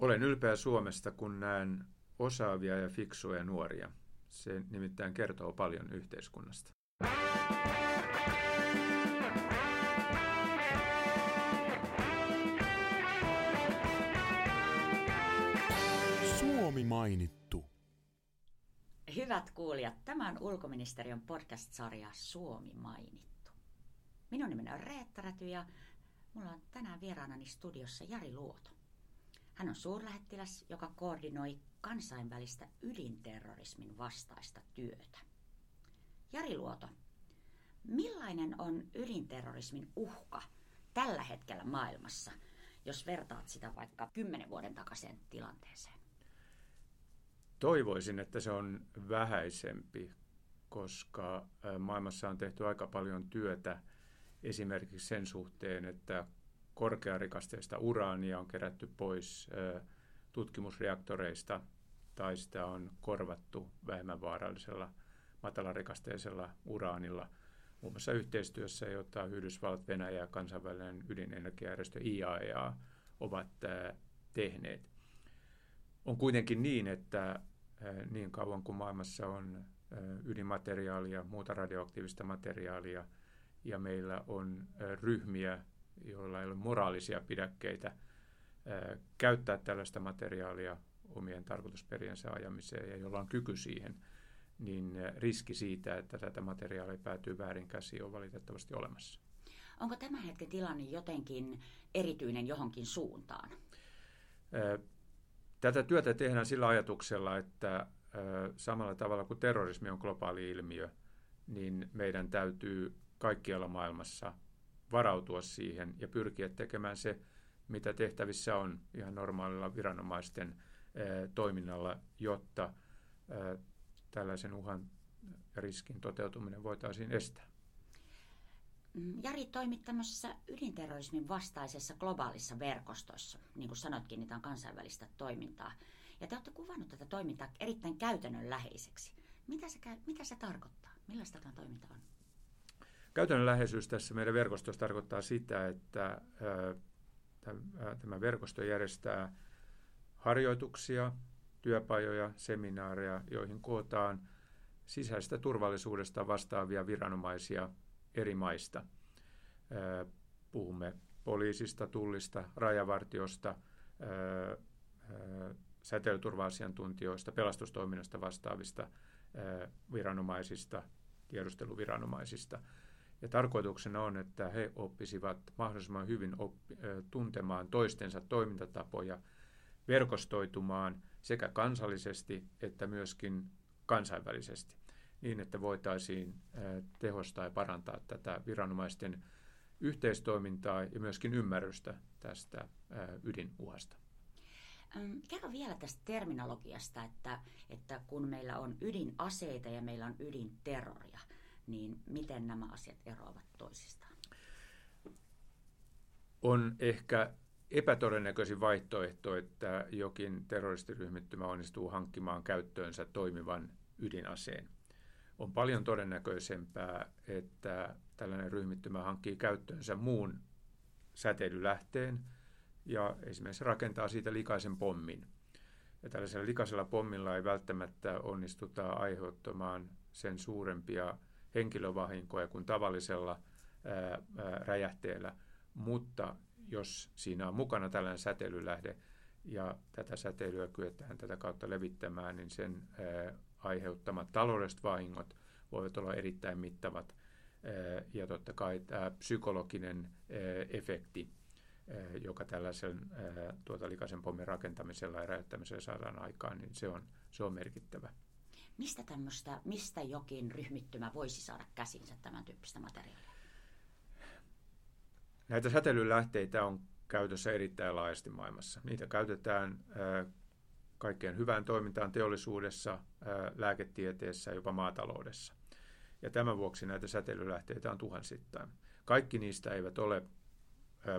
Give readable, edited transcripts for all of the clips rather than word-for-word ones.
Olen ylpeä Suomesta, kun näen osaavia ja fiksuja nuoria. Se nimittäin kertoo paljon yhteiskunnasta. Suomi mainittu. Hyvät kuulijat, tämä on ulkoministeriön podcast-sarja Suomi mainittu. Minun nimeni on Reetta Räty ja mulla on tänään vieraanani studiossa Jari Luoto. Hän on suurlähettiläs, joka koordinoi kansainvälistä ydinterrorismin vastaista työtä. Jari Luoto, millainen on ydinterrorismin uhka tällä hetkellä maailmassa, jos vertaat sitä vaikka 10 vuoden takaiseen tilanteeseen? Toivoisin, että se on vähäisempi, koska maailmassa on tehty aika paljon työtä esimerkiksi sen suhteen, että korkearikasteista uraania on kerätty pois tutkimusreaktoreista tai sitä on korvattu vähemmän vaarallisella matalarikasteisella uraanilla. Muun muassa yhteistyössä, jota Yhdysvallat, Venäjä ja kansainvälinen ydinenergiajärjestö IAEA ovat tehneet. On kuitenkin niin, että niin kauan kuin maailmassa on ydinmateriaalia, muuta radioaktiivista materiaalia ja meillä on ryhmiä, joilla ei ole moraalisia pidäkkeitä käyttää tällaista materiaalia omien tarkoitusperiensä ajamiseen ja jolla on kyky siihen, niin riski siitä, että tätä materiaalia päätyy väärin käsiin, on valitettavasti olemassa. Onko tämän hetken tilanne jotenkin erityinen johonkin suuntaan? Tätä työtä tehdään sillä ajatuksella, että samalla tavalla kuin terrorismi on globaali ilmiö, niin meidän täytyy kaikkialla maailmassa varautua siihen ja pyrkiä tekemään se, mitä tehtävissä on ihan normaalilla viranomaisten toiminnalla, jotta tällaisen uhan ja riskin toteutuminen voitaisiin estää. Jari, toimit tämmöisessä ydinterrorismin vastaisessa globaalissa verkostossa. Niin kuin sanotkin, niitä on kansainvälistä toimintaa. Ja te olette kuvannut tätä toimintaa erittäin käytännönläheiseksi. Mitä se tarkoittaa? Millaista tämä toiminta on? Käytännönläheisyys tässä meidän verkostossa tarkoittaa sitä, että tämä verkosto järjestää harjoituksia, työpajoja, seminaareja, joihin kootaan sisäisestä turvallisuudesta vastaavia viranomaisia eri maista. Puhumme poliisista, tullista, rajavartiosta, säteilyturva-asiantuntijoista, pelastustoiminnasta vastaavista viranomaisista, tiedusteluviranomaisista. Ja tarkoituksena on, että he oppisivat mahdollisimman hyvin tuntemaan toistensa toimintatapoja, verkostoitumaan sekä kansallisesti että myöskin kansainvälisesti, niin että voitaisiin tehostaa ja parantaa tätä viranomaisten yhteistoimintaa ja myöskin ymmärrystä tästä ydinuhasta. Kerro vielä tästä terminologiasta, että kun meillä on ydinaseita ja meillä on ydinterroria, niin miten nämä asiat eroavat toisistaan? On ehkä epätodennäköisin vaihtoehto, että jokin terroristiryhmittymä onnistuu hankkimaan käyttöönsä toimivan ydinaseen. On paljon todennäköisempää, että tällainen ryhmittymä hankkii käyttöönsä muun säteilylähteen ja esimerkiksi rakentaa siitä likaisen pommin. Ja tällaisella likaisella pommilla ei välttämättä onnistuta aiheuttamaan sen suurempia henkilövahinkoja kuin tavallisella räjähteellä, mutta jos siinä on mukana tällainen säteilylähde ja tätä säteilyä kyetään tätä kautta levittämään, niin sen aiheuttamat taloudelliset vahingot voivat olla erittäin mittavat. Ja totta kai tämä psykologinen efekti, joka tällaisen likaisen pommin rakentamisella ja räjäyttämisellä saadaan aikaan, niin se on merkittävä. Mistä jokin ryhmittymä voisi saada käsinsä tämän tyyppistä materiaalia? Näitä säteilylähteitä on käytössä erittäin laajasti maailmassa. Niitä käytetään kaikkeen hyvään toimintaan teollisuudessa, lääketieteessä, jopa maataloudessa. Ja tämän vuoksi näitä säteilylähteitä on tuhansittain. Kaikki niistä eivät ole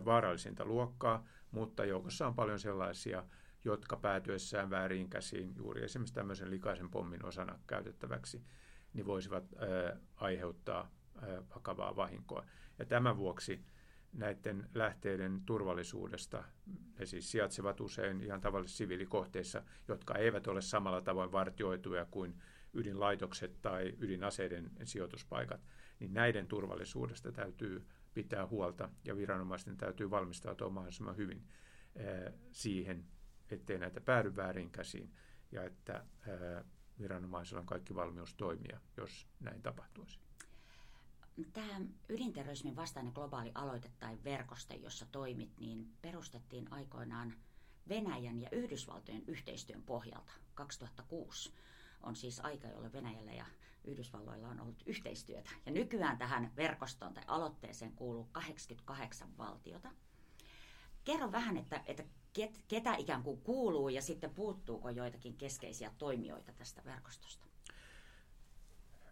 vaarallisinta luokkaa, mutta joukossa on paljon sellaisia, jotka päätyessään vääriin käsiin juuri esimerkiksi tämmöisen likaisen pommin osana käytettäväksi, niin voisivat aiheuttaa vakavaa vahinkoa. Ja tämän vuoksi näiden lähteiden turvallisuudesta. Ne siis sijaitsevat usein ihan tavallisissa siviilikohteissa, jotka eivät ole samalla tavoin vartioituja kuin ydinlaitokset tai ydinaseiden sijoituspaikat. Niin näiden turvallisuudesta täytyy pitää huolta ja viranomaisten täytyy valmistautua mahdollisimman hyvin siihen, ettei näitä päädy väärin käsiin ja että viranomaisilla on kaikki valmius toimia, jos näin tapahtuisi. Tämä ydinterrorismin vastainen globaali aloite tai verkosto, jossa toimit, niin perustettiin aikoinaan Venäjän ja Yhdysvaltojen yhteistyön pohjalta. 2006 on siis aika, jolloin Venäjällä ja Yhdysvalloilla on ollut yhteistyötä. Ja nykyään tähän verkostoon tai aloitteeseen kuuluu 88 valtiota. Kerro vähän, että ketä ikään kuin kuuluu ja sitten puuttuuko joitakin keskeisiä toimijoita tästä verkostosta?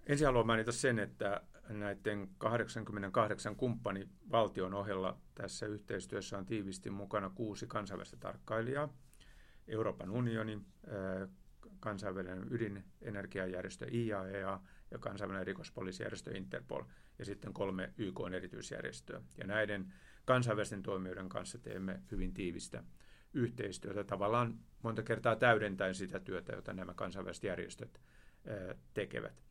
Ensin haluan mainita sen, että näiden 88 kumppanivaltion ohella tässä yhteistyössä on tiivisti mukana 6 kansainvälistä tarkkailijaa. Euroopan unioni, kansainvälinen ydinenergiajärjestö IAEA ja kansainvälinen rikospoliisijärjestö Interpol ja sitten 3 YK:n erityisjärjestöä. Ja näiden kansainvälisten toimijoiden kanssa teemme hyvin tiivistä yhteistyötä, tavallaan monta kertaa täydentäen sitä työtä, jota nämä kansainväliset järjestöt tekevät.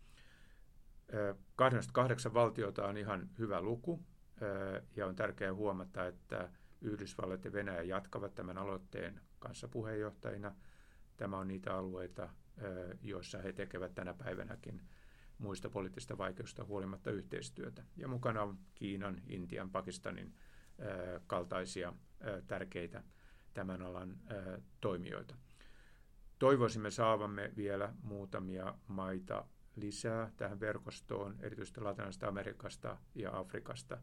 28 valtiota on ihan hyvä luku ja on tärkeää huomata, että Yhdysvallat ja Venäjä jatkavat tämän aloitteen kanssa puheenjohtajina. Tämä on niitä alueita, joissa he tekevät tänä päivänäkin muista poliittisista vaikeuksista huolimatta yhteistyötä. Ja mukana on Kiinan, Intian, Pakistanin kaltaisia tärkeitä tämän alan toimijoita. Toivoisimme saavamme vielä muutamia maita lisää tähän verkostoon, erityisesti Latinalaisesta Amerikasta ja Afrikasta.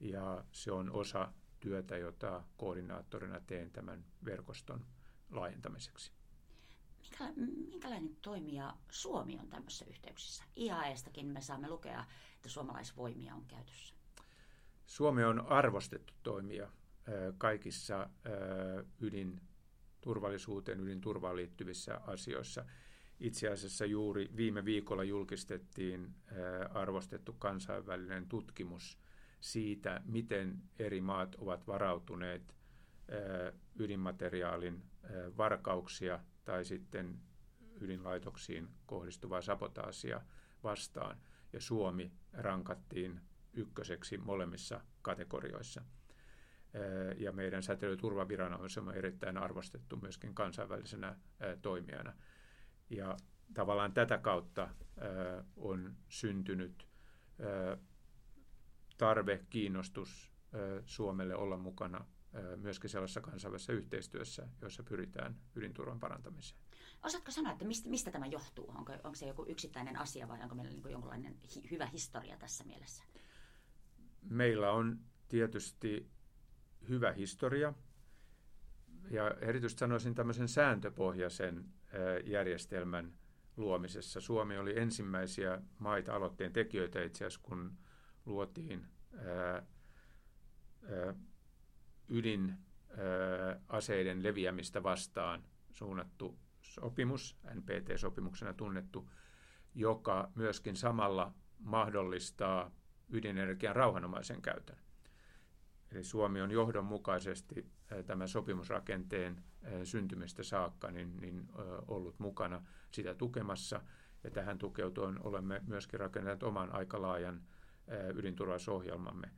Ja se on osa työtä, jota koordinaattorina teen tämän verkoston laajentamiseksi. Minkälainen toimija Suomi on tämmöisissä yhteyksissä? IAEAstakin me saamme lukea, että suomalaisvoimia on käytössä. Suomi on arvostettu toimija kaikissa ydinturvallisuuteen, ydinturvaan liittyvissä asioissa. Itse asiassa juuri viime viikolla julkistettiin arvostettu kansainvälinen tutkimus siitä, miten eri maat ovat varautuneet ydinmateriaalin varkauksia tai sitten ydinlaitoksiin kohdistuvaa sabotaasia vastaan. Ja Suomi rankattiin ykköseksi molemmissa kategorioissa. Ja meidän säteilyturvaviranomaisemme on erittäin arvostettu myöskin kansainvälisenä toimijana. Ja tavallaan tätä kautta on syntynyt tarve, kiinnostus Suomelle olla mukana myöskin sellaisessa kansainvälisessä yhteistyössä, jossa pyritään ydinturvan parantamiseen. Osaatko sanoa, että mistä tämä johtuu? Onko se joku yksittäinen asia vai onko meillä niin kuin jonkinlainen hyvä historia tässä mielessä? Meillä on tietysti hyvä historia. Ja erityisesti sanoisin tämmöisen sääntöpohjaisen järjestelmän luomisessa. Suomi oli ensimmäisiä maita aloitteen tekijöitä itse asiassa, kun luotiin ydinaseiden leviämistä vastaan suunnattu sopimus, NPT-sopimuksena tunnettu, joka myöskin samalla mahdollistaa ydinenergian rauhanomaisen käytön. Eli Suomi on johdonmukaisesti tämän sopimusrakenteen syntymistä saakka ollut mukana sitä tukemassa. Ja tähän tukeutuen olemme myöskin rakentaneet oman aika laajan ydinturvallisuusohjelmamme.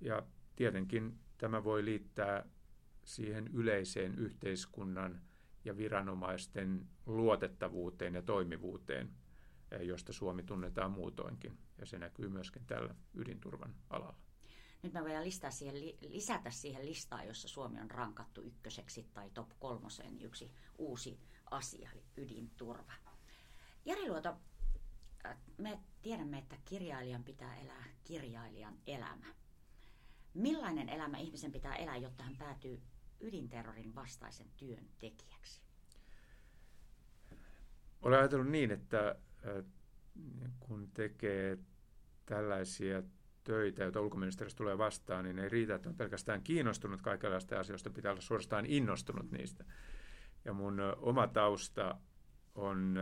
Ja tietenkin tämä voi liittää siihen yleiseen yhteiskunnan ja viranomaisten luotettavuuteen ja toimivuuteen, josta Suomi tunnetaan muutoinkin. Ja se näkyy myöskin tällä ydinturvan alalla. Nyt mä voidaan lisätä siihen listaan, jossa Suomi on rankattu ykköseksi tai top 3 yksi uusi asia, eli ydinturva. Jari Luoto, me tiedämme, että kirjailijan pitää elää kirjailijan elämä. Millainen elämä ihmisen pitää elää, jotta hän päätyy ydinterrorin vastaisen työn tekijäksi? Olen ajatellut niin, että kun tekee tällaisia töitä, joita ulkoministeriössä tulee vastaan, niin ei riitä, että on pelkästään kiinnostunut kaikenlaista asioista, pitää olla suorastaan innostunut niistä. Ja mun oma tausta on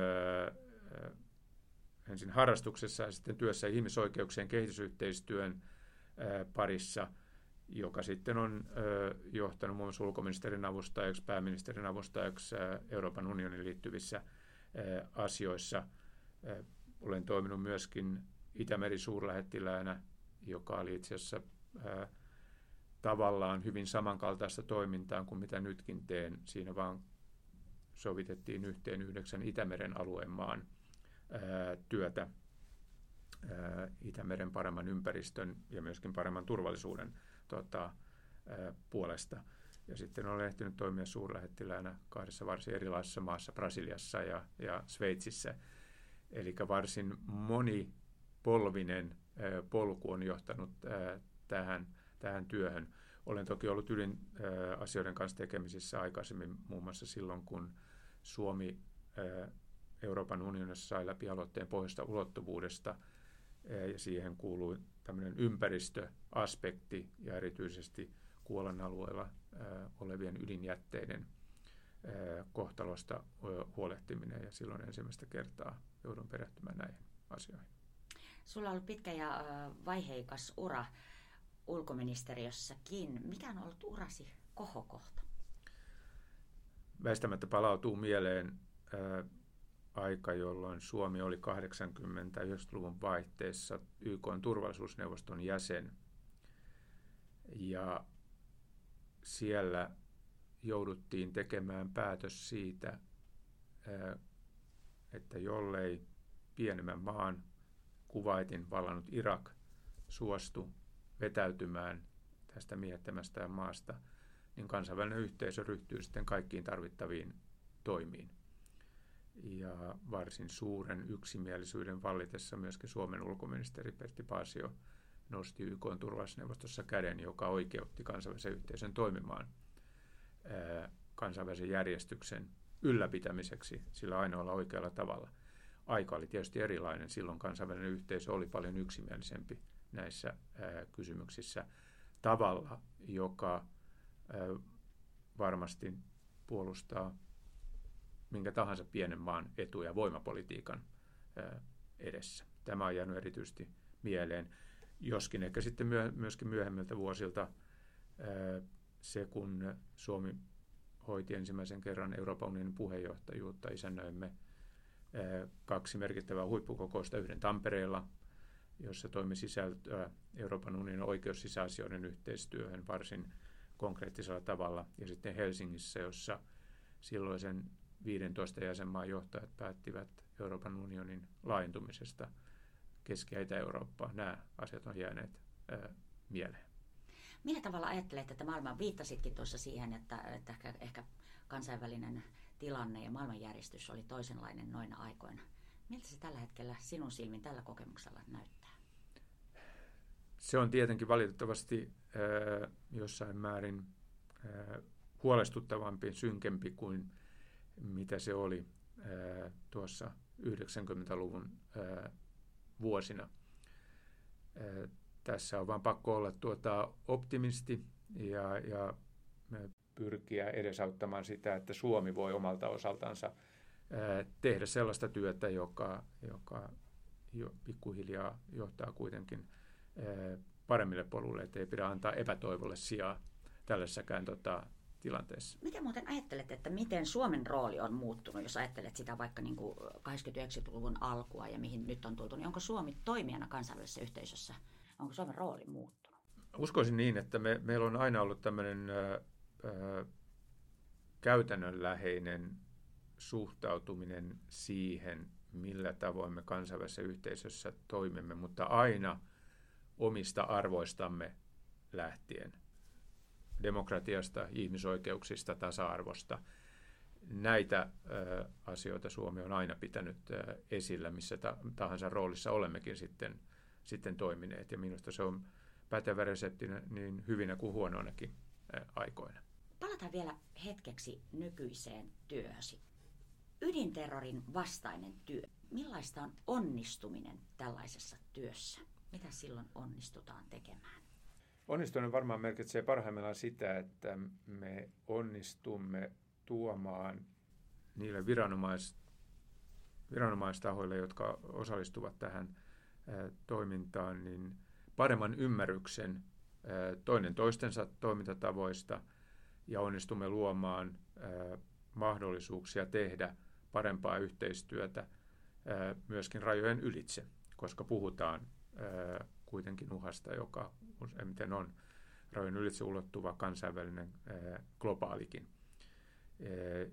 ensin harrastuksessa ja sitten työssä ihmisoikeuksien kehitysyhteistyön parissa joka sitten on johtanut muun muassa ulkoministerin avustajaksi, pääministerin avustajaksi Euroopan unionin liittyvissä asioissa. Olen toiminut myöskin Itämeri-suurlähettiläänä, joka oli itse asiassa tavallaan hyvin samankaltaista toimintaa kuin mitä nytkin teen. Siinä vaan sovitettiin yhteen 9 Itämeren alueen maan työtä Itämeren paremman ympäristön ja myöskin paremman turvallisuuden puolesta. Ja sitten olen ehtinyt toimia suurlähettiläänä 2 varsin erilaisessa maassa, Brasiliassa ja Sveitsissä. Eli varsin monipolvinen polku on johtanut tähän työhön. Olen toki ollut ydinasioiden kanssa tekemisissä aikaisemmin, muun muassa silloin, kun Suomi Euroopan unionissa sai läpi aloitteen pohjoisesta ulottuvuudesta, ja siihen kuului tämmöinen ympäristöaspekti ja erityisesti Kuolan alueella olevien ydinjätteiden kohtalosta huolehtiminen, ja silloin ensimmäistä kertaa joudun perehtymään näihin asioihin. Sulla on ollut pitkä ja vaiheikas ura ulkoministeriössäkin. Mikä on ollut urasi kohokohta? Väistämättä palautuu mieleen aika, jolloin Suomi oli 80-90-luvun vaihteessa YK:n turvallisuusneuvoston jäsen. Ja siellä jouduttiin tekemään päätös siitä, että jollei pienemmän maan, Kuwaitin vallannut Irak, suostu vetäytymään tästä miehittämästään maasta, niin kansainvälinen yhteisö ryhtyy sitten kaikkiin tarvittaviin toimiin. Ja varsin suuren yksimielisyyden vallitessa myöskin Suomen ulkoministeri Pertti Paasio nosti YK:n turvallisuusneuvostossa käden, joka oikeutti kansainvälisen yhteisön toimimaan kansainvälisen järjestyksen ylläpitämiseksi sillä ainoalla oikealla tavalla. Aika oli tietysti erilainen. Silloin kansainvälinen yhteisö oli paljon yksimielisempi näissä kysymyksissä tavalla, joka varmasti puolustaa minkä tahansa pienen maan etuja voimapolitiikan edessä. Tämä on jäänyt erityisesti mieleen. Joskin ehkä sitten myöskin myöhemmiltä vuosilta se, kun Suomi hoiti ensimmäisen kerran Euroopan unionin puheenjohtajuutta, isännöimme 2 merkittävää huippukokousta, yhden Tampereella, jossa toimme sisältöä Euroopan unionin oikeussisäasioiden yhteistyöhön varsin konkreettisella tavalla, ja sitten Helsingissä, jossa silloisen 15 jäsenmaan johtajat päättivät Euroopan unionin laajentumisesta Keski- ja Itä-Eurooppaan. Nämä asiat on jääneet mieleen. Millä tavalla ajattelet, että maailman, viittasitkin tuossa siihen, että ehkä kansainvälinen tilanne ja maailmanjärjestys oli toisenlainen noina aikoina. Miltä se tällä hetkellä sinun silmin tällä kokemuksella näyttää? Se on tietenkin valitettavasti jossain määrin huolestuttavampi, synkempi kuin mitä se oli tuossa 90-luvun vuosina. Tässä on vaan pakko olla optimisti ja pyrkiä edesauttamaan sitä, että Suomi voi omalta osaltansa tehdä sellaista työtä, joka jo pikkuhiljaa johtaa kuitenkin paremmille polulle, ettei pidä antaa epätoivolle sijaa tällaisessakaan tilanteessa. Miten muuten ajattelet, että miten Suomen rooli on muuttunut, jos ajattelet sitä vaikka niin kuin 89-luvun alkua ja mihin nyt on tultu, niin onko Suomi toimijana kansainvälisessä yhteisössä, onko Suomen rooli muuttunut? Uskoisin niin, että meillä on aina ollut tämmöinen käytännönläheinen suhtautuminen siihen, millä tavoin me kansainvälisessä yhteisössä toimimme, mutta aina omista arvoistamme lähtien. Demokratiasta, ihmisoikeuksista, tasa-arvosta. Näitä asioita Suomi on aina pitänyt esillä, missä tahansa roolissa olemmekin sitten toimineet. Ja minusta se on pätevä resepti niin hyvinä kuin huonoinakin aikoina. Palataan vielä hetkeksi nykyiseen työhösi. Ydinterrorin vastainen työ. Millaista on onnistuminen tällaisessa työssä? Mitä silloin onnistutaan tekemään? Onnistuminen varmaan merkitsee parhaimmillaan sitä, että me onnistumme tuomaan niille viranomaistahoille, jotka osallistuvat tähän toimintaan, niin paremman ymmärryksen toinen toistensa toimintatavoista ja onnistumme luomaan mahdollisuuksia tehdä parempaa yhteistyötä myöskin rajojen ylitse, koska puhutaan kuitenkin uhasta, joka useimmiten on rajojen ylitse ulottuva kansainvälinen globaalikin.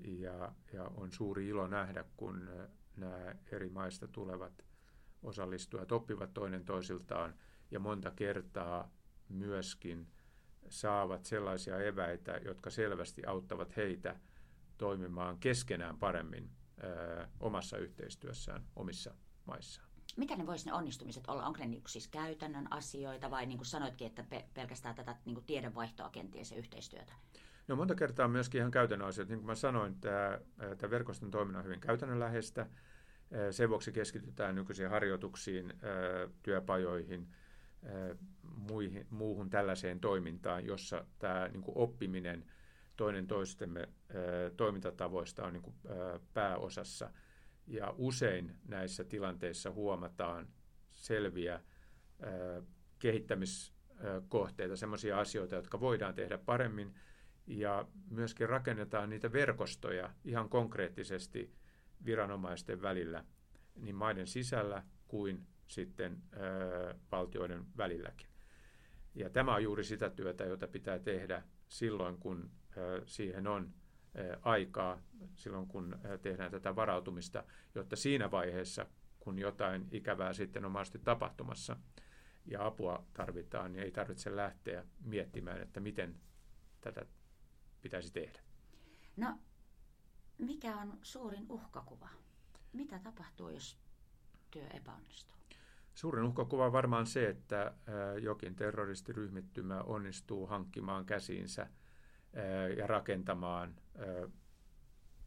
Ja on suuri ilo nähdä, kun nämä eri maista tulevat osallistujat oppivat toinen toisiltaan ja monta kertaa myöskin saavat sellaisia eväitä, jotka selvästi auttavat heitä toimimaan keskenään paremmin omassa yhteistyössään, omissa maissaan. Mitä ne voisivat ne onnistumiset olla? Onko ne niin siis käytännön asioita vai niin kuin sanoitkin, että pelkästään tätä niin tiedonvaihtoa kenties ja yhteistyötä? No monta kertaa myöskin ihan käytännön asioita. Niin kuin mä sanoin, tämä verkoston toiminta on hyvin käytännönläheistä. Sen vuoksi keskitytään nykyisiin harjoituksiin, työpajoihin, muuhun tällaiseen toimintaan, jossa tämä niin kuin oppiminen toinen toistemme toimintatavoista on niin kuin pääosassa. Ja usein näissä tilanteissa huomataan selviä kehittämiskohteita, sellaisia asioita, jotka voidaan tehdä paremmin. Ja myöskin rakennetaan niitä verkostoja ihan konkreettisesti viranomaisten välillä, niin maiden sisällä kuin sitten valtioiden välilläkin. Ja tämä on juuri sitä työtä, jota pitää tehdä silloin, kun siihen on aikaa, silloin kun tehdään tätä varautumista, jotta siinä vaiheessa, kun jotain ikävää sitten on mahdollisesti tapahtumassa ja apua tarvitaan, niin ei tarvitse lähteä miettimään, että miten tätä pitäisi tehdä. No, mikä on suurin uhkakuva? Mitä tapahtuu, jos työ epäonnistuu? Suurin uhkakuva on varmaan se, että jokin terroristiryhmittymä onnistuu hankkimaan käsiinsä ja rakentamaan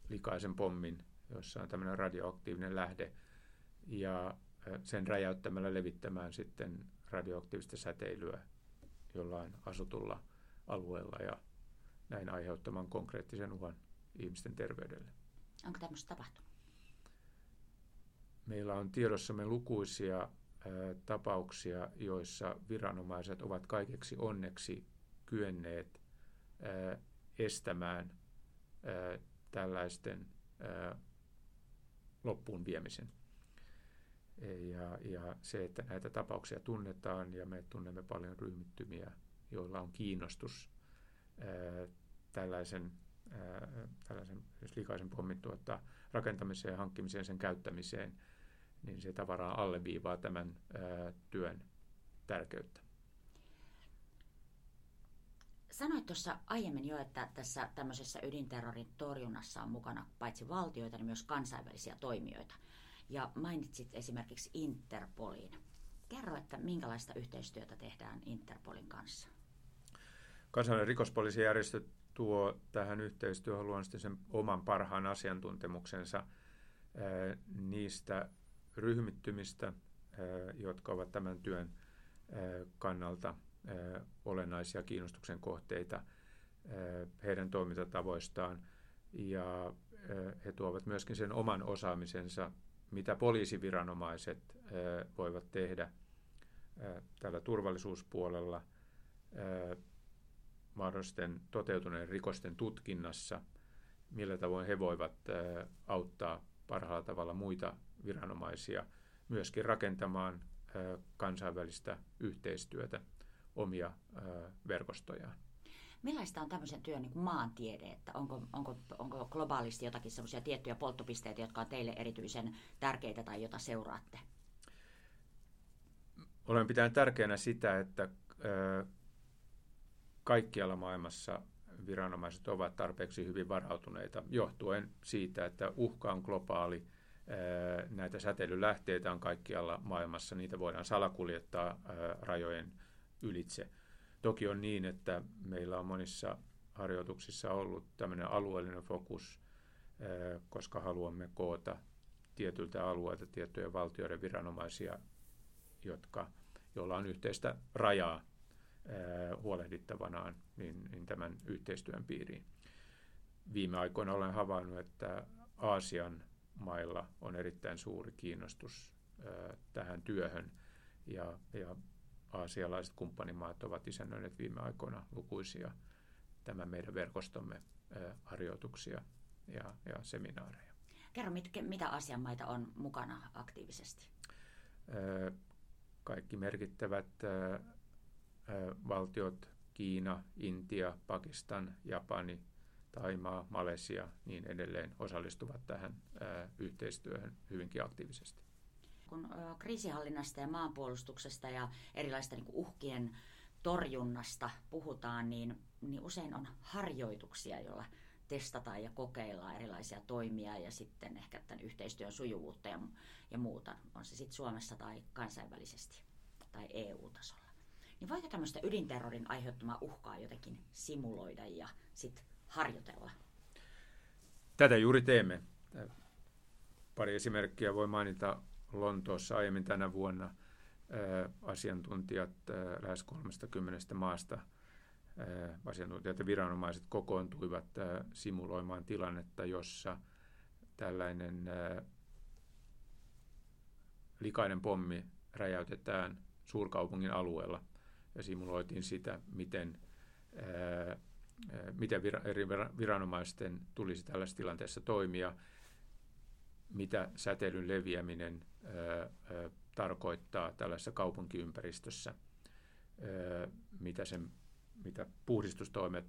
likaisen pommin, jossa on tämmöinen radioaktiivinen lähde, ja sen räjäyttämällä levittämään sitten radioaktiivista säteilyä jollain asutulla alueella ja näin aiheuttamaan konkreettisen uhan ihmisten terveydelle. Onko tämmöistä tapahtunut? Meillä on tiedossamme lukuisia tapauksia, joissa viranomaiset ovat kaikeksi onneksi kyenneet estämään tällaisten loppuun viemisen. Ja se, että näitä tapauksia tunnetaan ja me tunnemme paljon ryhmittymiä, joilla on kiinnostus tällaisen likaisen pommin rakentamiseen ja hankkimiseen, sen käyttämiseen, niin se tavaraan alleviivaa tämän työn tärkeyttä. Sanoit tuossa aiemmin jo, että tässä tämmöisessä ydinterrorin torjunnassa on mukana paitsi valtioita, niin myös kansainvälisiä toimijoita. Ja mainitsit esimerkiksi Interpolin. Kerro, että minkälaista yhteistyötä tehdään Interpolin kanssa? Kansainvälinen rikospoliisijärjestö tuo tähän yhteistyöhön luonnollisesti sen oman parhaan asiantuntemuksensa niistä ryhmittymistä, jotka ovat tämän työn kannalta olennaisia kiinnostuksen kohteita, heidän toimintatavoistaan, ja he tuovat myöskin sen oman osaamisensa, mitä poliisiviranomaiset voivat tehdä tällä turvallisuuspuolella, mahdollisten toteutuneiden rikosten tutkinnassa, millä tavoin he voivat auttaa parhaalla tavalla muita viranomaisia myöskin rakentamaan kansainvälistä yhteistyötä, omia verkostojaan. Millaista on tämmöisen työn niin kuin maantiede, että onko globaalisti jotakin semmoisia tiettyjä polttopisteitä, jotka on teille erityisen tärkeitä tai jota seuraatte? Olen pitänyt tärkeänä sitä, että kaikkialla maailmassa viranomaiset ovat tarpeeksi hyvin varautuneita johtuen siitä, että uhka on globaali. Näitä säteilylähteitä on kaikkialla maailmassa, niitä voidaan salakuljettaa rajojen ylitse. Toki on niin, että meillä on monissa harjoituksissa ollut tämmöinen alueellinen fokus, koska haluamme koota tietyltä alueelta tiettyjen valtioiden viranomaisia, joilla on yhteistä rajaa huolehdittavanaan niin tämän yhteistyön piiriin. Viime aikoina olen havainnut, että Aasian mailla on erittäin suuri kiinnostus tähän työhön ja aasialaiset kumppanimaat ovat isännöineet viime aikoina lukuisia tämän meidän verkostomme harjoituksia ja seminaareja. Kerro, mitä asianmaita on mukana aktiivisesti? Kaikki merkittävät valtiot, Kiina, Intia, Pakistan, Japani, Taimaa, Malesia, niin edelleen osallistuvat tähän yhteistyöhön hyvinkin aktiivisesti. Kun kriisinhallinnasta ja maanpuolustuksesta ja erilaista uhkien torjunnasta puhutaan, niin usein on harjoituksia, joilla testataan ja kokeillaan erilaisia toimia ja sitten ehkä tämän yhteistyön sujuvuutta ja muuta, on se sitten Suomessa tai kansainvälisesti tai EU-tasolla. Niin voiko tämmöistä ydinterrorin aiheuttamaa uhkaa jotenkin simuloida ja sitten harjoitella? Tätä juuri teemme. Pari esimerkkiä voi mainita. Lontoossa aiemmin tänä vuonna asiantuntijat lähes 30 maasta, asiantuntijat ja viranomaiset kokoontuivat simuloimaan tilannetta, jossa tällainen likainen pommi räjäytetään suurkaupungin alueella ja simuloitiin sitä, miten eri viranomaisten tulisi tällaisessa tilanteessa toimia, mitä säteilyn leviäminen tarkoittaa tällaisessa kaupunkiympäristössä, mitä puhdistustoimet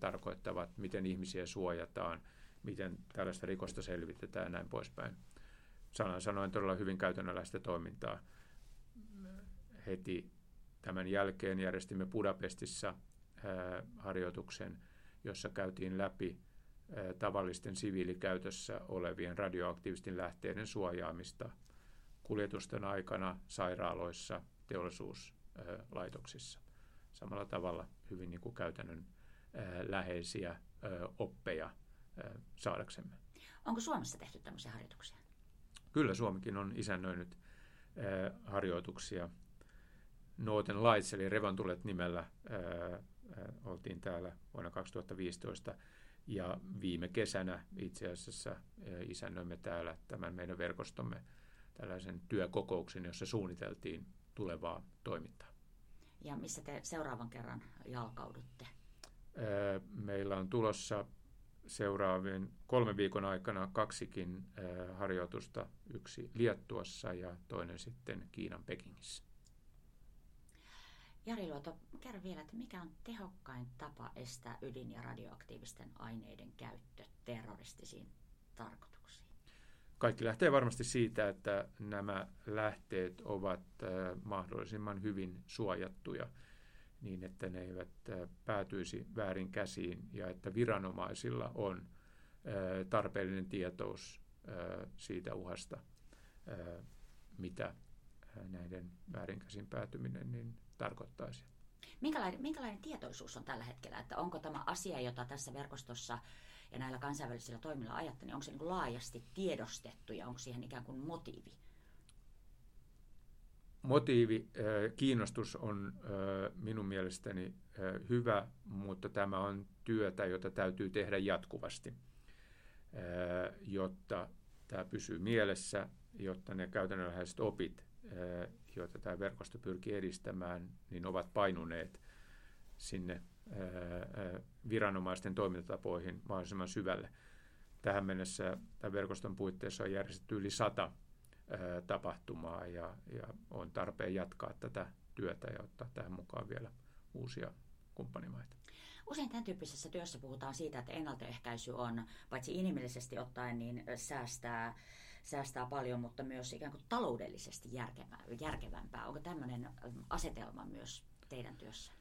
tarkoittavat, miten ihmisiä suojataan, miten tällaista rikosta selvitetään ja näin poispäin. Sanan sanoen todella hyvin käytännönläistä toimintaa. Heti tämän jälkeen järjestimme Budapestissa harjoituksen, jossa käytiin läpi tavallisten siviilikäytössä olevien radioaktiivisten lähteiden suojaamista kuljetusten aikana sairaaloissa, teollisuuslaitoksissa. Samalla tavalla hyvin niin kuin käytännön läheisiä oppeja saadaksemme. Onko Suomessa tehty tämmöisiä harjoituksia? Kyllä, Suomikin on isännöinyt harjoituksia. Northern Lights eli Revontulet nimellä oltiin täällä vuonna 2015. Ja viime kesänä itse asiassa isännöimme täällä tämän meidän verkostomme tällaisen työkokouksen, jossa suunniteltiin tulevaa toimintaa. Ja missä te seuraavan kerran jalkaudutte? Meillä on tulossa seuraavien 3 viikon aikana 2 harjoitusta, yksi Liettuassa ja toinen sitten Kiinan Pekingissä. Jari Luoto, kerro vielä, että mikä on tehokkain tapa estää ydin- ja radioaktiivisten aineiden käyttö terroristisiin tarkoituksiin? Kaikki lähtee varmasti siitä, että nämä lähteet ovat mahdollisimman hyvin suojattuja niin, että ne eivät päätyisi väärin käsiin ja että viranomaisilla on tarpeellinen tietous siitä uhasta, mitä näiden väärinkäsin päätyminen tarkoittaisi. Minkälainen tietoisuus on tällä hetkellä, että onko tämä asia, jota tässä verkostossa ja näillä kansainvälisillä toimilla ajatte, niin onko se niin kuin laajasti tiedostettu ja onko siihen ikään kuin motiivi? Motiivi, kiinnostus on minun mielestäni hyvä, mutta tämä on työtä, jota täytyy tehdä jatkuvasti, jotta tämä pysyy mielessä, jotta ne käytännönläheiset opit, joita tämä verkosto pyrkii edistämään, niin ovat painuneet sinne viranomaisten toimintatapoihin mahdollisimman syvälle. Tähän mennessä tämän verkoston puitteissa on järjestetty yli 100 tapahtumaa ja on tarpeen jatkaa tätä työtä ja ottaa tähän mukaan vielä uusia kumppanimaita. Usein tämän tyyppisessä työssä puhutaan siitä, että ennaltaehkäisy on paitsi inhimillisesti ottaen niin säästää paljon, mutta myös ikään kuin taloudellisesti järkevämpää. Onko tämmöinen asetelma myös teidän työssä?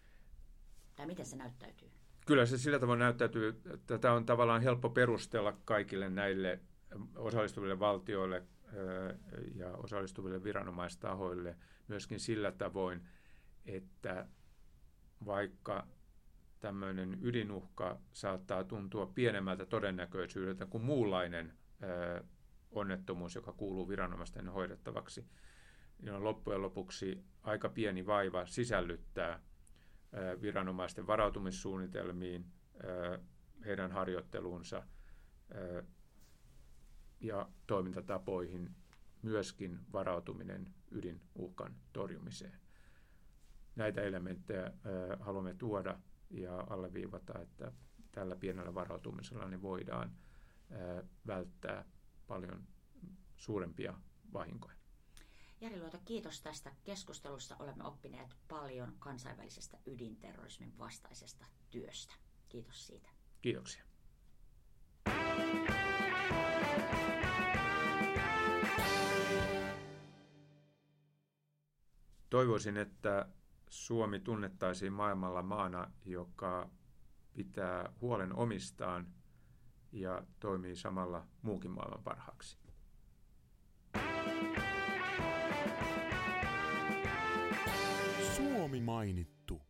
Tai miten se näyttäytyy? Kyllä se sillä tavalla näyttäytyy. Tätä on tavallaan helppo perustella kaikille näille osallistuville valtioille ja osallistuville viranomaistahoille myöskin sillä tavoin, että vaikka tämmöinen ydinuhka saattaa tuntua pienemmältä todennäköisyydeltä kuin muunlainen onnettomuus, joka kuuluu viranomaisten hoidettavaksi, niin on loppujen lopuksi aika pieni vaiva sisällyttää viranomaisten varautumissuunnitelmiin, heidän harjoitteluunsa ja toimintatapoihin myöskin varautuminen ydinuhkan torjumiseen. näitä elementtejä haluamme tuoda ja alleviivata, että tällä pienellä varautumisella niin voidaan välttää paljon suurempia vahinkoja. Jari Luoto, kiitos tästä keskustelusta. Olemme oppineet paljon kansainvälisestä ydinterrorismin vastaisesta työstä. Kiitos siitä. Kiitoksia. Toivoisin, että Suomi tunnettaisiin maailmalla maana, joka pitää huolen omistaan ja toimii samalla muukin maailman parhaaksi. Suomi mainittu.